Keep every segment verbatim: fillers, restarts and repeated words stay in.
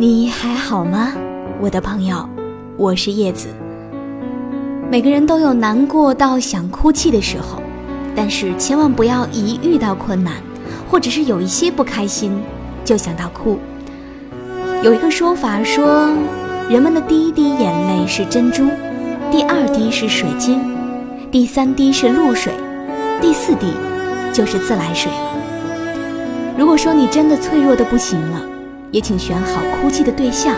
你还好吗，我的朋友？我是叶子。每个人都有难过到想哭泣的时候，但是千万不要一遇到困难，或者是有一些不开心，就想到哭。有一个说法说，人们的第一滴眼泪是珍珠，第二滴是水晶，第三滴是露水，第四滴就是自来水了。如果说你真的脆弱的不行了，也请选好哭泣的对象，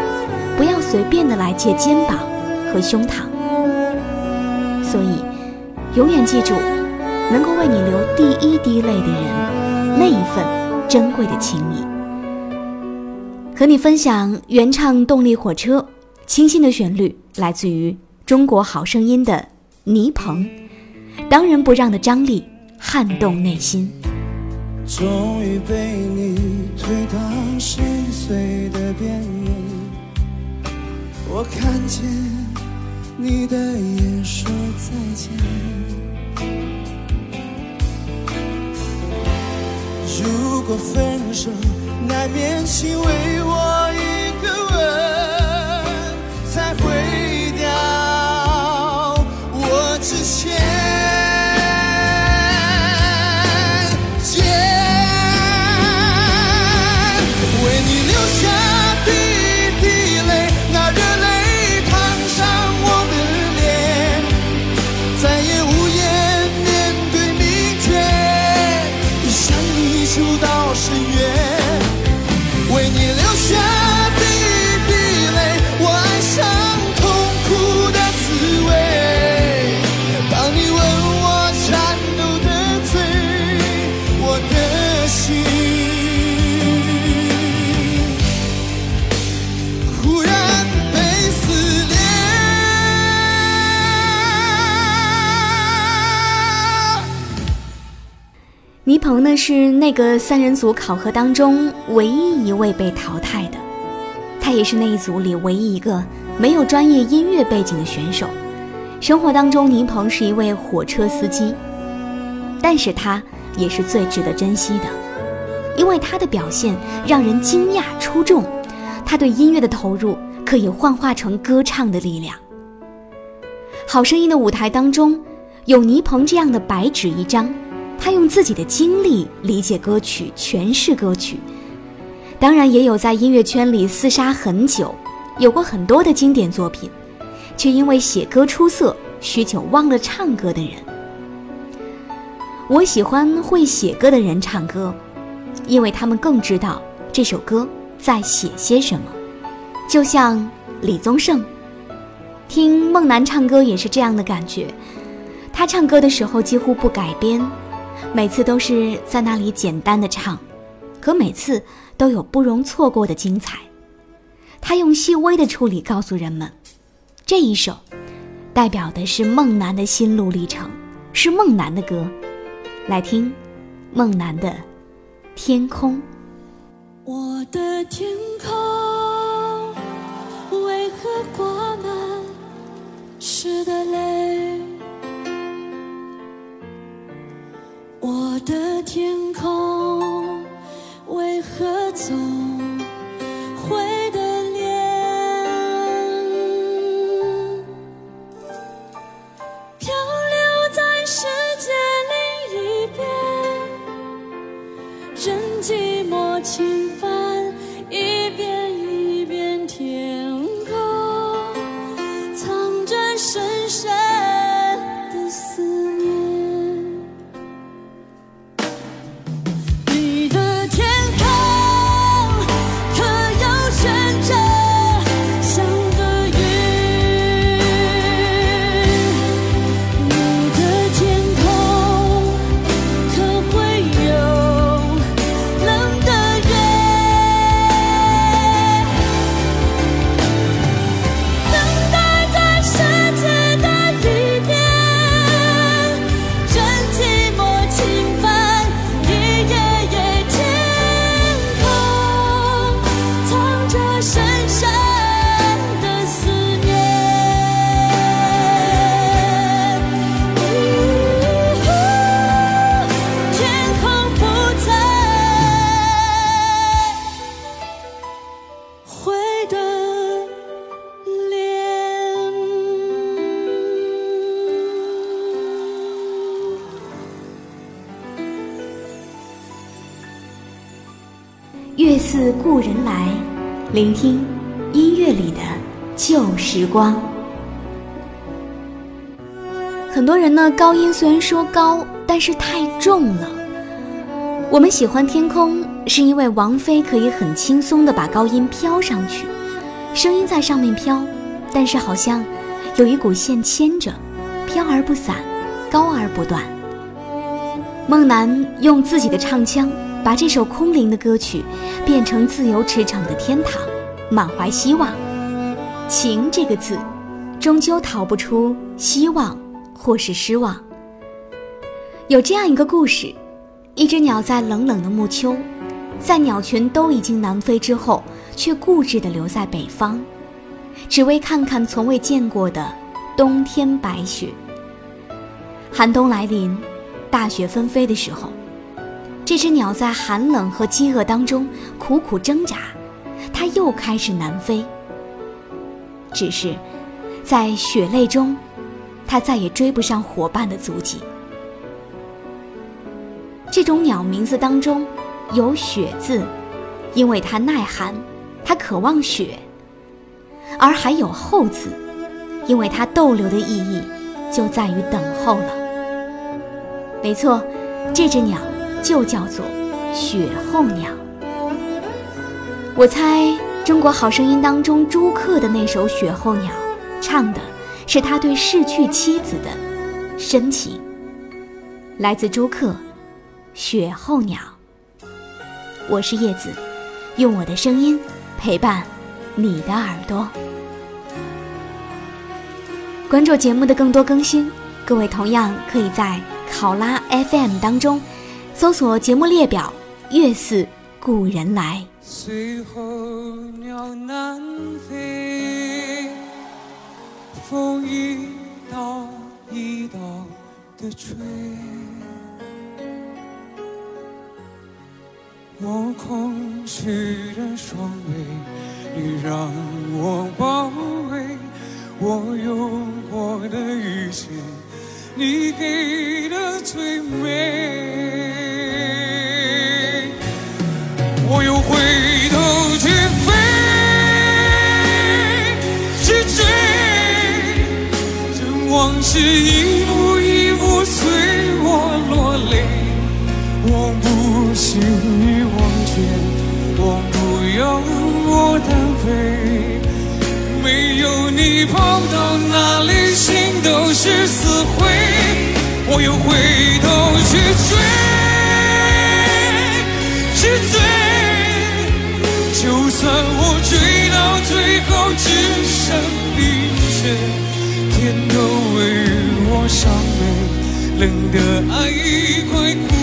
不要随便的来借肩膀和胸膛。所以永远记住，能够为你流第一滴泪的人，那一份珍贵的情谊。和你分享原唱动力火车，清新的旋律来自于中国好声音的倪鹏，当仁不让的张力撼动内心。终于被你推到深邃的边缘，我看见你的眼说再见。如果分手难免，请为我一个吻才毁掉我之前。倪鹏呢，是那个三人组考核当中唯一一位被淘汰的，他也是那一组里唯一一个没有专业音乐背景的选手。生活当中，倪鹏是一位火车司机，但是他也是最值得珍惜的，因为他的表现让人惊讶出众，他对音乐的投入可以幻化成歌唱的力量。好声音的舞台当中，有倪鹏这样的白纸一张，他用自己的经历理解歌曲，诠释歌曲。当然也有在音乐圈里厮杀很久，有过很多的经典作品，却因为写歌出色，许久忘了唱歌的人。我喜欢会写歌的人唱歌，因为他们更知道这首歌在写些什么。就像李宗盛，听孟楠唱歌也是这样的感觉，他唱歌的时候几乎不改编，每次都是在那里简单的唱，可每次都有不容错过的精彩。他用细微的处理告诉人们，这一首代表的是孟楠的心路历程，是孟楠的歌。来听孟楠的《天空》。我的天空为何挂满湿的泪，我的天空为何总灰的脸，漂流在世界另一边，任寂寞侵犯一遍。似故人来，聆听音乐里的旧时光。很多人呢，高音虽然说高，但是太重了。我们喜欢天空，是因为王菲可以很轻松地把高音飘上去，声音在上面飘，但是好像有一股线牵着，飘而不散，高而不断。孟楠用自己的唱腔把这首空灵的歌曲变成自由驰骋的天堂，满怀希望。情这个字终究逃不出希望或是失望。有这样一个故事，一只鸟在冷冷的暮秋，在鸟群都已经南飞之后，却固执地留在北方，只为看看从未见过的冬天白雪。寒冬来临，大雪纷飞的时候，这只鸟在寒冷和饥饿当中苦苦挣扎，它又开始南飞。只是在血泪中，它再也追不上伙伴的足迹。这种鸟名字当中有雪字，因为它耐寒，它渴望雪。而还有候字，因为它逗留的意义就在于等候了。没错，这只鸟就叫做雪候鸟。我猜中国好声音当中朱克的那首《雪候鸟》唱的是他对逝去妻子的深情。来自朱克《雪候鸟》。我是叶子，用我的声音陪伴你的耳朵。关注节目的更多更新，各位同样可以在考拉 F M 当中搜索节目列表《月似故人来》。雪候鸟南飞，风一道一道的吹，我空虚的双臂，你让我包围，我用我的语言，你给的最美。我又回头去飞，去追，这往事一步一步随我落泪。我不信你忘却，我不要我单飞。没有你跑到哪里，心都是死灰。我又回头去追，去追，就算我追到最后只剩冰雪，天都为我伤悲，冷的爱快哭。